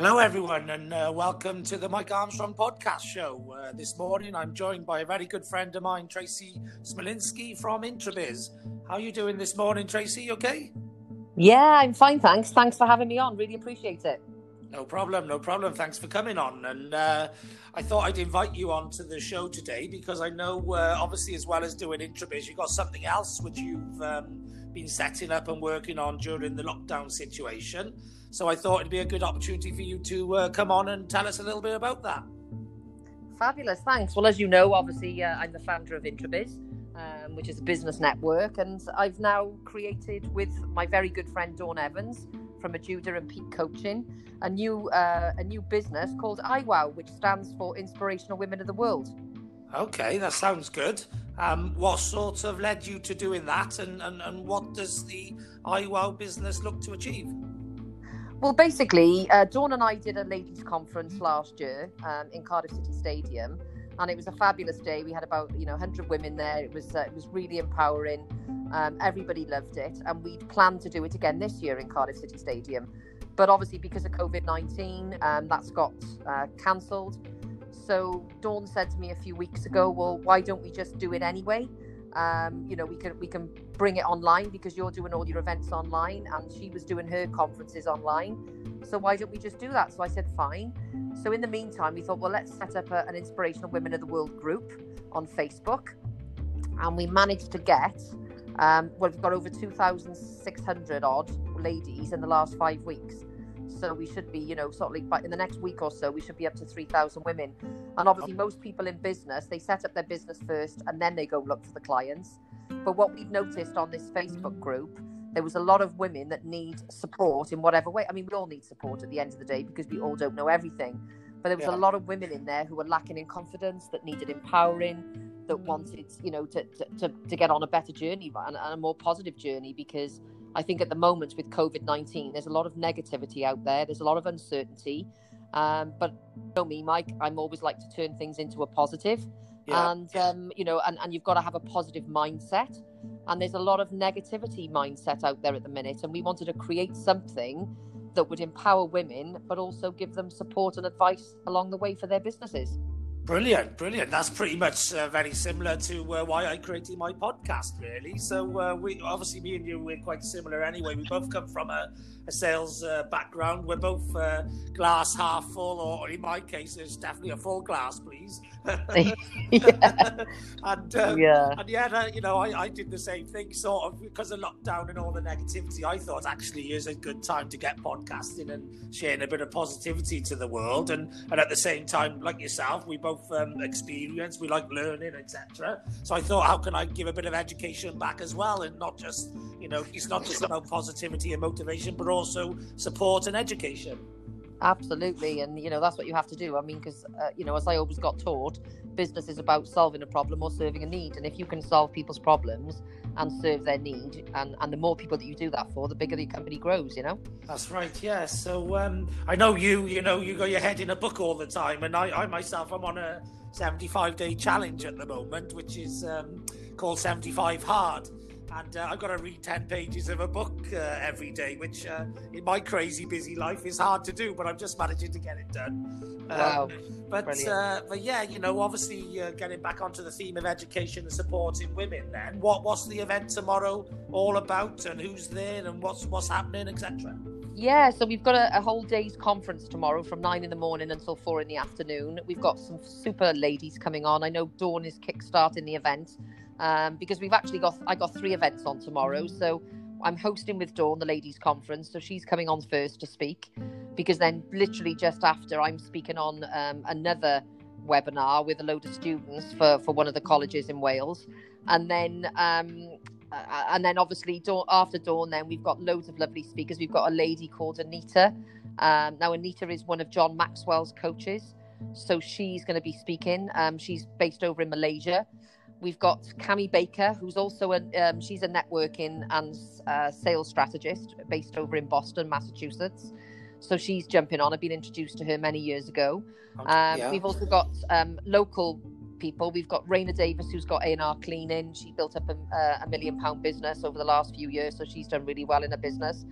Hello, everyone, and welcome to the Mike Armstrong podcast show. This morning, I'm joined by a very good friend of mine, Tracey Smolinski from Introbiz. How are you doing this morning, Tracey? You okay? Yeah, I'm fine, thanks. Thanks for having me on. Really appreciate it. No problem, no problem. Thanks for coming on. And I thought I'd invite you on to the show today because I know, obviously, as well as doing Introbiz, you've got something else which you've been setting up and working on during the lockdown situation. So I thought it'd be a good opportunity for you to come on and tell us a little bit about that. Fabulous, thanks. Well, as you know, obviously, I'm the founder of Introbiz, which is a business network. And I've now created with my very good friend, Dawn Evans, from Ajuda and Peak Coaching, a new business called IWOW, which stands for Inspirational Women of the World. Okay, that sounds good. What sort of led you to doing that? And what does the IWOW business look to achieve? Well, basically, Dawn and I did a ladies' conference last year in Cardiff City Stadium, and it was a fabulous day. We had about 100 women there. It was really empowering. Everybody loved it, and we'd planned to do it again this year in Cardiff City Stadium, but obviously because of COVID-19, that's got cancelled. So Dawn said to me a few weeks ago, "Well, why don't we just do it anyway? We can bring it online because you're doing all your events online," and she was doing her conferences online. So why don't we just do that? So I said, fine. So in the meantime, we thought, well, let's set up an Inspirational Women of the World group on Facebook. And we managed to get, we've got over 2,600 odd ladies in the last 5 weeks. So we should be, in the next week or so, we should be up to 3,000 women. And obviously most people in business, they set up their business first and then they go look for the clients. But what we've noticed on this Facebook group, there was a lot of women that need support in whatever way. I mean, we all need support at the end of the day because we all don't know everything. But there was a lot of women in there who were lacking in confidence, that needed empowering, that wanted, to get on a better journey and a more positive journey, because I think at the moment with COVID-19, there's a lot of negativity out there. There's a lot of uncertunity. But you know me, Mike, I'm always like to turn things into a positive. Yeah. And, and you've got to have a positive mindset. And there's a lot of negativity mindset out there at the minute. And we wanted to create something that would empower women, but also give them support and advice along the way for their businesses. Brilliant. That's pretty much very similar to why I created my podcast, really. So me and you, we're quite similar anyway. We both come from a sales background. We're both glass half full, or in my case, it's definitely a full glass, please. I did the same thing, sort of, because of lockdown and all the negativity. I thought actually is a good time to get podcasting and sharing a bit of positivity to the world. And at the same time, like yourself, we both experience, we like learning, etc. So I thought, how can I give a bit of education back as well, and not just it's not just about positivity and motivation, but also support and education. Absolutely, and that's what you have to do. I mean, because as I always got taught, business is about solving a problem or serving a need, and if you can solve people's problems and serve their need, and the more people that you do that for, the bigger the company grows. That's right. Yeah. So I know you got your head in a book all the time, and I myself, I'm on a 75-day challenge at the moment, which is called 75 Hard. And I've got to read 10 pages of a book every day, which in my crazy busy life is hard to do, but I'm just managing to get it done. Wow. But getting back onto the theme of education and supporting women, then what's the event tomorrow all about, and who's there, and what's happening, etc.? Yeah, so we've got a whole day's conference tomorrow from 9 in the morning until 4 in the afternoon. We've got some super ladies coming on. I know Dawn is kickstarting the event. Because we've actually got three events on tomorrow. So I'm hosting with Dawn, the ladies' conference. So she's coming on first to speak, because then literally just after, I'm speaking on another webinar with a load of students for one of the colleges in Wales. And then obviously after Dawn, then we've got loads of lovely speakers. We've got a lady called Anita. Now Anita is one of John Maxwell's coaches. So she's going to be speaking. She's based over in Malaysia. We've got Cammie Baker, who's also she's a networking and sales strategist based over in Boston, Massachusetts. So she's jumping on. I've been introduced to her many years ago. We've also got local people. We've got Raina Davis, who's got A&R Cleaning. She built up a £1 million business over the last few years, so she's done really well in her business.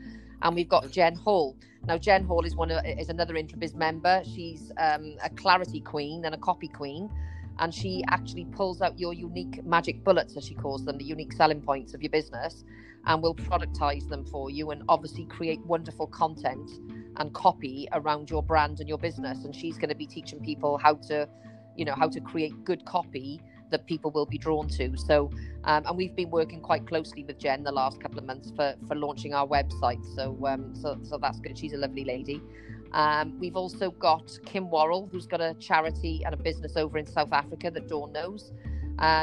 And we've got Jen Hall. Now, Jen Hall is another Introbiz member. She's a clarity queen and a copy queen. And she actually pulls out your unique magic bullets, as she calls them, the unique selling points of your business, and will productize them for you and obviously create wonderful content and copy around your brand and your business. And she's going to be teaching people how to create good copy that people will be drawn to. So, and we've been working quite closely with Jen the last couple of months for launching our website. So that's good. She's a lovely lady. We've also got Kim Worrell, who's got a charity and a business over in South Africa that Dawn knows.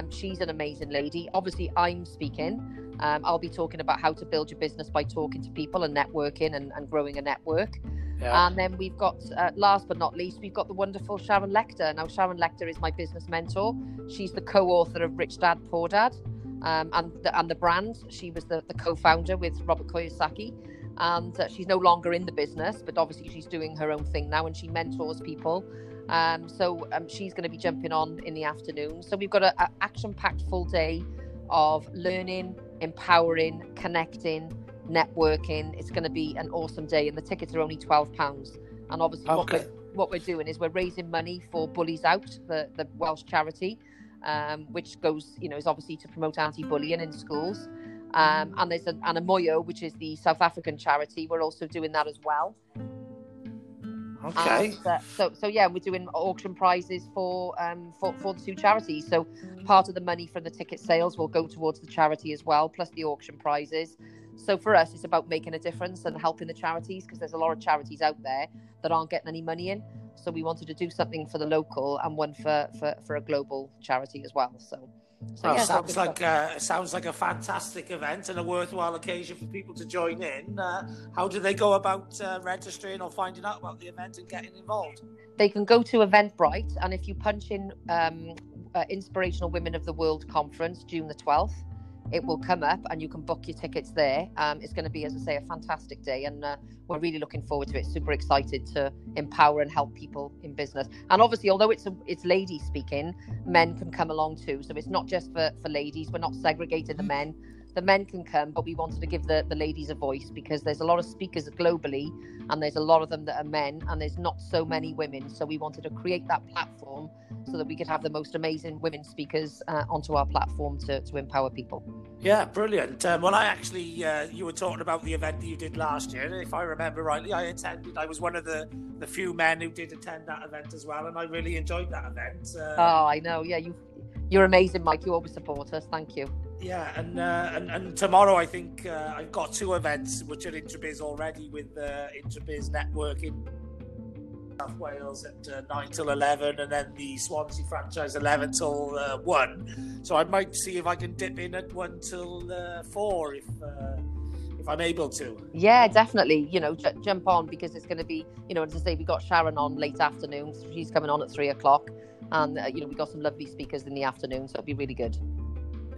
She's an amazing lady. Obviously, I'm speaking. I'll be talking about how to build your business by talking to people and networking and growing a network. Yeah. And then we've got, last but not least, we've got the wonderful Sharon Lechter. Now, Sharon Lechter is my business mentor. She's the co-author of Rich Dad Poor Dad and the brand. She was the co-founder with Robert Kiyosaki. And she's no longer in the business, but obviously she's doing her own thing now, and she mentors people. So she's going to be jumping on in the afternoon. So we've got an action-packed full day of learning, empowering, connecting, networking. It's going to be an awesome day, and the tickets are only £12. And obviously what we're doing is we're raising money for Bullies Out, the Welsh charity, which goes, is obviously to promote anti-bullying in schools. And there's an Amoyo, which is the South African charity. We're also doing that as well. Okay. And, so we're doing auction prizes for the two charities. So part of the money from the ticket sales will go towards the charity as well, plus the auction prizes. So for us, it's about making a difference and helping the charities, because there's a lot of charities out there that aren't getting any money in. So we wanted to do something for the local and one for a global charity as well. Sounds like a fantastic event and a worthwhile occasion for people to join in. How do they go about registering or finding out about the event and getting involved? They can go to Eventbrite, and if you punch in Inspirational Women of the World Conference, June the 12th, it will come up and you can book your tickets there. It's going to be, as I say, a fantastic day, and we're really looking forward to it. Super excited to empower and help people in business. And obviously, although it's ladies speaking, men can come along too. So it's not just for ladies. We're not segregating the men. The men can come, but we wanted to give the ladies a voice, because there's a lot of speakers globally, and there's a lot of them that are men, and there's not so many women. So we wanted to create that platform so that we could have the most amazing women speakers onto our platform to empower people. Yeah, brilliant. Well, I actually, you were talking about the event that you did last year. And if I remember rightly, I attended. I was one of the few men who did attend that event as well. And I really enjoyed that event. I know. Yeah, you're amazing, Mike. You always support us. Thank you. Yeah, and tomorrow I think I've got two events which are Introbiz already, with Introbiz Networking South Wales at 9 till 11, and then the Swansea franchise 11 till 1. So I might see if I can dip in at 1 till 4 if I'm able to. Yeah, definitely, jump on, because it's going to be, as I say, we got Sharon on late afternoon. So she's coming on at 3 o'clock, and, we got some lovely speakers in the afternoon, so it'll be really good.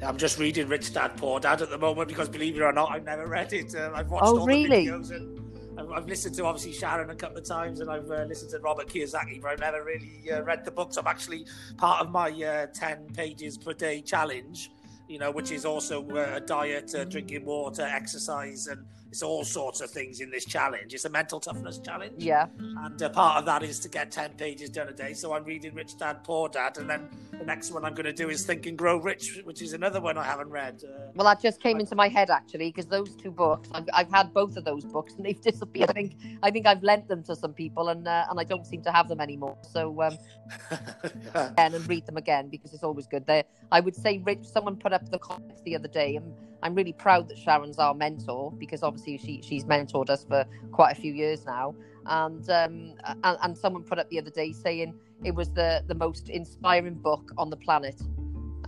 I'm just reading Rich Dad Poor Dad at the moment, because believe it or not, I've never read it. I've watched the videos, and I've listened to obviously Sharon a couple of times, and I've listened to Robert Kiyosaki, but I've never really read the books. I'm actually part of my 10 pages per day challenge, which is also a diet, drinking water, exercise, and it's all sorts of things in this challenge. It's a mental toughness challenge. Yeah. And part of that is to get 10 pages done a day. So I'm reading Rich Dad, Poor Dad. And then the next one I'm going to do is Think and Grow Rich, which is another one I haven't read. Well, that just came into my head, actually, because those two books, I've had both of those books and they've disappeared. I think I've lent them to some people, and I don't seem to have them anymore. So and read them again, because it's always good. I would say, Rich, someone put up the comments the other day, and I'm really proud that Sharon's our mentor, because obviously she's mentored us for quite a few years now. And someone put up the other day saying it was the most inspiring book on the planet.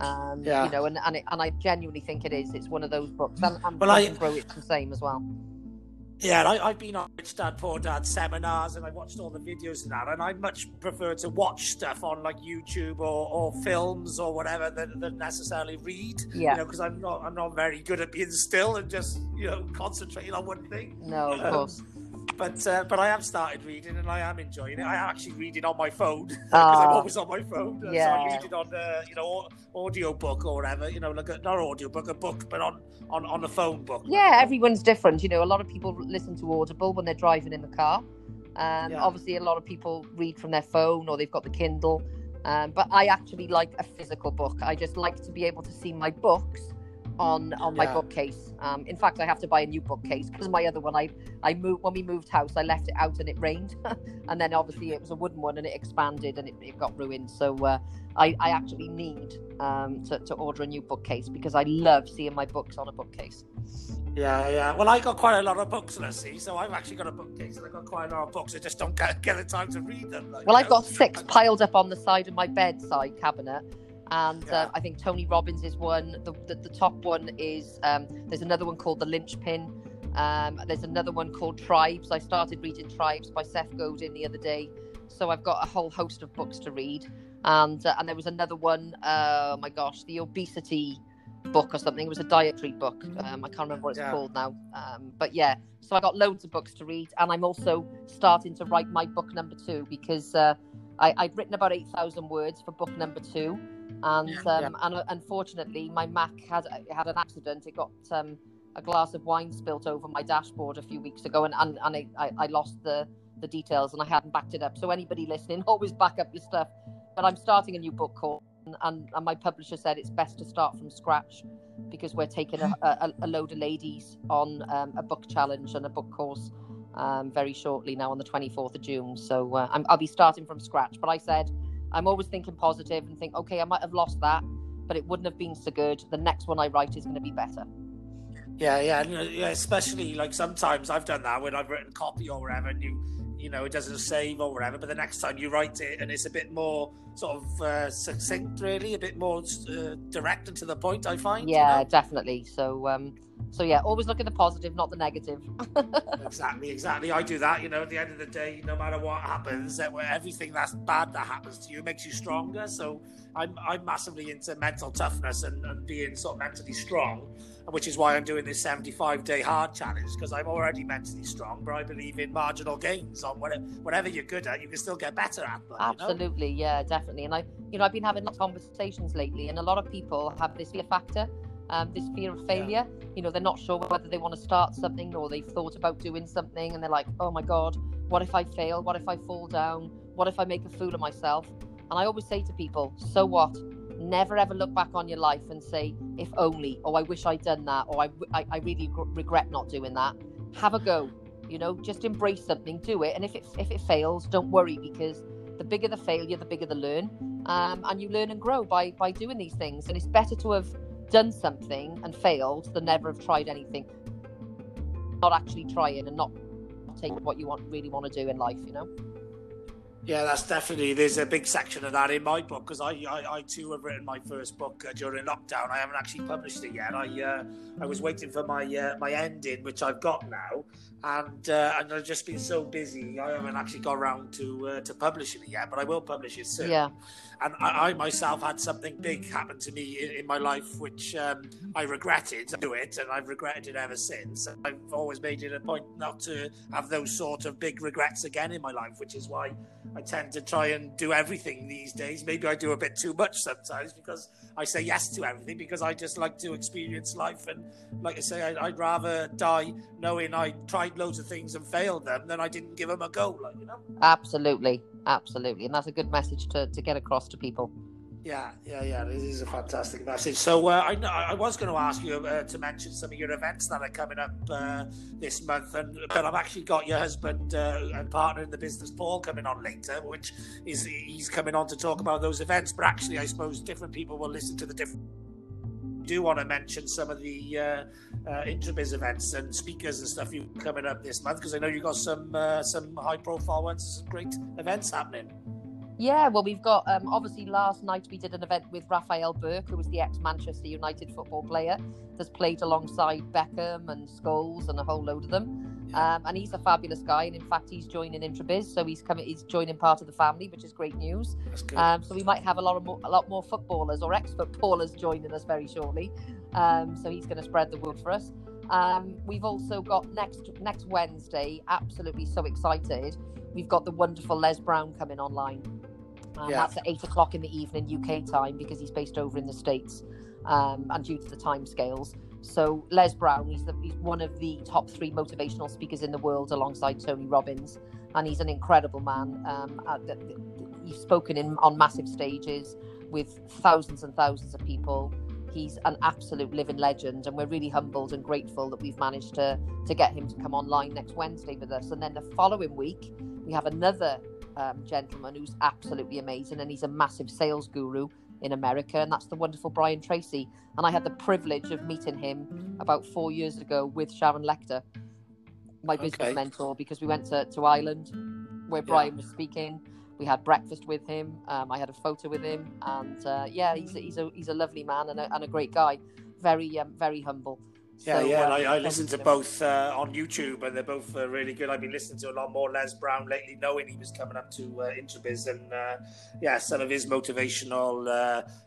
And I genuinely think it is. It's one of those books. And well, it's the same as well. Yeah, and I've been on Rich Dad Poor Dad seminars, and I watched all the videos and that, and I much prefer to watch stuff on like YouTube or films or whatever than necessarily read. Yeah. Because I'm not very good at being still and just concentrating on one thing. No, of course. But I have started reading and I am enjoying it. I am actually reading on my phone because I'm always on my phone. Yeah. So I'm reading on audio book or whatever, like not audio book, a book, but on the phone book. Yeah, everyone's different. A lot of people listen to Audible when they're driving in the car. Obviously, a lot of people read from their phone or they've got the Kindle. But I actually like a physical book. I just like to be able to see my books on my bookcase. In fact, I have to buy a new bookcase because my other one, I moved when we moved house, I left it out and it rained, and then obviously it was a wooden one and it expanded and it got ruined. So I actually need to order a new bookcase because I love seeing my books on a bookcase. Yeah. Well, I got quite a lot of books, so I've actually got a bookcase and I got quite a lot of books. I just don't get the time to read them. I've got 6 piled up on the side of my bedside cabinet. And I think Tony Robbins is one. The top one is, there's another one called The Lynchpin. There's another one called Tribes. I started reading Tribes by Seth Godin the other day. So I've got a whole host of books to read. And there was another one, the obesity book or something. It was a dietary book. I can't remember what it's called now. So I got loads of books to read. And I'm also starting to write my book number 2 because I've written about 8,000 words for book number 2. And unfortunately, my Mac had an accident. It got a glass of wine spilt over my dashboard a few weeks ago, and I lost the details, and I hadn't backed it up. So anybody listening, always back up your stuff. But I'm starting a new book course, and my publisher said it's best to start from scratch because we're taking a load of ladies on a book challenge and a book course very shortly now on the 24th of June. So I'll be starting from scratch. But I said, I'm always thinking positive and think, okay, I might have lost that, but it wouldn't have been so good. The next one I write is going to be better. Yeah. Especially like sometimes I've done that when I've written copy or whatever, and it doesn't save or whatever. But the next time you write it, and it's a bit more sort of succinct, really, a bit more direct and to the point. I find. Yeah, definitely. So, always look at the positive, not the negative. Exactly. I do that. At the end of the day, no matter what happens, everything that's bad that happens to you makes you stronger. So, I'm massively into mental toughness and being sort of mentally strong, which is why I'm doing this 75-day hard challenge, because I'm already mentally strong, but I believe in marginal gains on whatever you're good at, you can still get better at. Absolutely, yeah, definitely. And I've been having conversations lately, and a lot of people have this fear factor, this fear of failure. Yeah. They're not sure whether they want to start something or they've thought about doing something, and they're like, oh my God, what if I fail? What if I fall down? What if I make a fool of myself? And I always say to people, so what? Never ever look back on your life and say, if only, or I wish I'd done that, or I really regret not doing that. Have a go, just embrace something, do it. And if it fails, don't worry, because the bigger the failure, the bigger the learn. And you learn and grow by doing these things. And it's better to have done something and failed than never have tried anything. Not actually trying and not taking what you really want to do in life, Yeah, that's definitely, there's a big section of that in my book, because I too have written my first book during lockdown. I haven't actually published it yet. I was waiting for my my ending, which I've got now, and I've just been so busy I haven't actually got around to publishing it yet, but I will publish it soon. Yeah. And I myself had something big happen to me in my life, which I regretted and I've regretted it ever since. And I've always made it a point not to have those sort of big regrets again in my life, which is why I tend to try and do everything these days. Maybe I do a bit too much sometimes because I say yes to everything, because I just like to experience life. And like I say, I'd rather die knowing I tried loads of things and failed them than I didn't give them a go, Absolutely. And that's a good message to get across to people. Yeah. This is a fantastic message. So I was going to ask you to mention some of your events that are coming up this month, but I've actually got your husband and partner in the business, Paul, coming on later, which is he's coming on to talk about those events. But actually, I suppose different people will listen to the different. Do want to mention some of the Introbiz events and speakers and stuff you coming up this month, because I know you've got some high-profile ones and some great events happening. Yeah, well, we've got, obviously, last night we did an event with Raphael Burke, who was the ex-Manchester United football player that's played alongside Beckham and Scholes and a whole load of them. And he's a fabulous guy. And in fact, he's joining Introbiz. So he's joining part of the family, which is great news. So we might have a lot more footballers or ex-footballers joining us very shortly. So he's going to spread the word for us. We've also got next Wednesday, absolutely so excited, we've got the wonderful Les Brown coming online. That's at 8:00 in the evening UK time, because he's based over in the States, and due to the time scales. So Les Brown, he's one of the top 3 motivational speakers in the world, alongside Tony Robbins, and he's an incredible man. He's spoken on massive stages with thousands and thousands of people. He's an absolute living legend, and we're really humbled and grateful that we've managed to get him to come online next Wednesday with us. And then the following week, we have another gentleman who's absolutely amazing, and he's a massive sales guru in America, and that's the wonderful Brian Tracy. And I had the privilege of meeting him about 4 years ago with Sharon Lechter, my business mentor, because we went to Ireland where Brian was speaking. We had breakfast with him. I had a photo with him, and he's a lovely man and a great guy, very humble. I listened to both on YouTube, and they're both really good. I've been listening to a lot more Les Brown lately, knowing he was coming up to Introbiz, and some of his motivational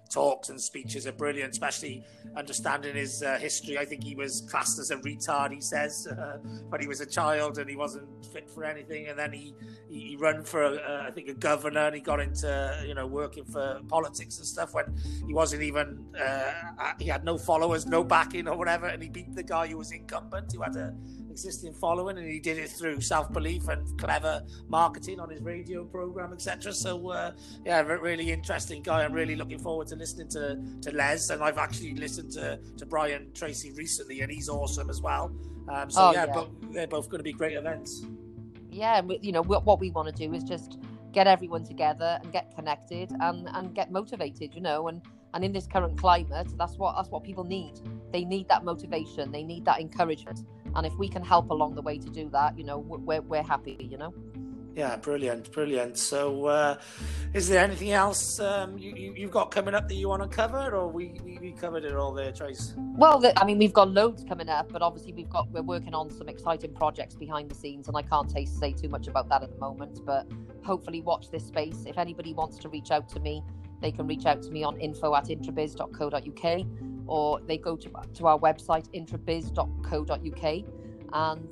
talks and speeches are brilliant, especially understanding his history. I think he was classed as a retard, he says, but he was a child and he wasn't fit for anything. And then he ran for, a governor, and he got into, working for politics and stuff when he wasn't even, he had no followers, no backing or whatever. And he beat the guy who was incumbent, who had a existing following, and he did it through self-belief and clever marketing on his radio program, etc. So really interesting guy. I'm really looking forward to listening to Les, and I've actually listened to Brian Tracy recently, and he's awesome as well. But they're both going to be great events. What we want to do is just get everyone together and get connected and get motivated, and in this current climate, that's what people need. They need that motivation, they need that encouragement, and if we can help along the way to do that, we're happy, Yeah, brilliant. So, is there anything else you've got coming up that you want to cover, or we covered it all there, Trace? Well, we've got loads coming up, but obviously we're working on some exciting projects behind the scenes, and I can't say too much about that at the moment. But hopefully, watch this space. If anybody wants to reach out to me, they can reach out to me on info@introbiz.co.uk, or they go to our website introbiz.co.uk. And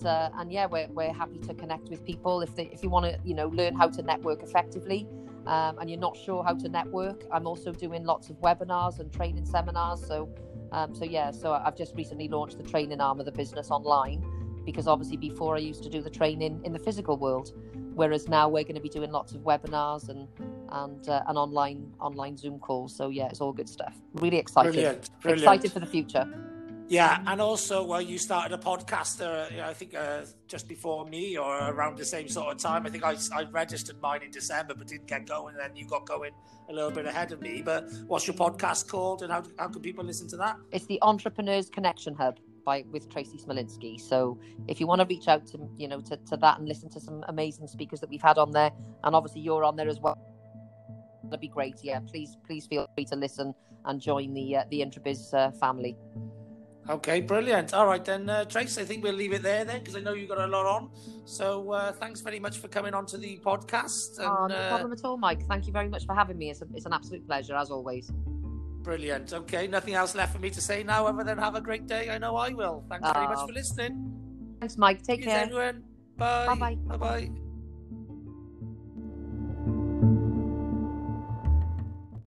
we're happy to connect with people. If you want to, learn how to network effectively, and you're not sure how to network, I'm also doing lots of webinars and training seminars. So I've just recently launched the training arm of the business online, because obviously before I used to do the training in the physical world, whereas now we're going to be doing lots of webinars and online Zoom calls. So yeah, it's all good stuff. Really excited, Brilliant. Excited for the future. Yeah, and also, you started a podcast, I think just before me or around the same sort of time. I think I registered mine in December but didn't get going, and then you got going a little bit ahead of me. But what's your podcast called, and how can people listen to that? It's the Entrepreneurs Connection Hub with Tracey Smolinski. So if you want to reach out to that and listen to some amazing speakers that we've had on there, and obviously you're on there as well, that'd be great. Yeah, please feel free to listen and join the Introbiz family. Okay, brilliant. All right, then, Trace, I think we'll leave it there then, because I know you've got a lot on. So thanks very much for coming on to the podcast. And, no problem at all, Mike. Thank you very much for having me. It's an absolute pleasure, as always. Brilliant. Okay, nothing else left for me to say now other than have a great day. I know I will. Thanks very much for listening. Thanks, Mike. Take care. Thanks, everyone. Bye. Bye-bye.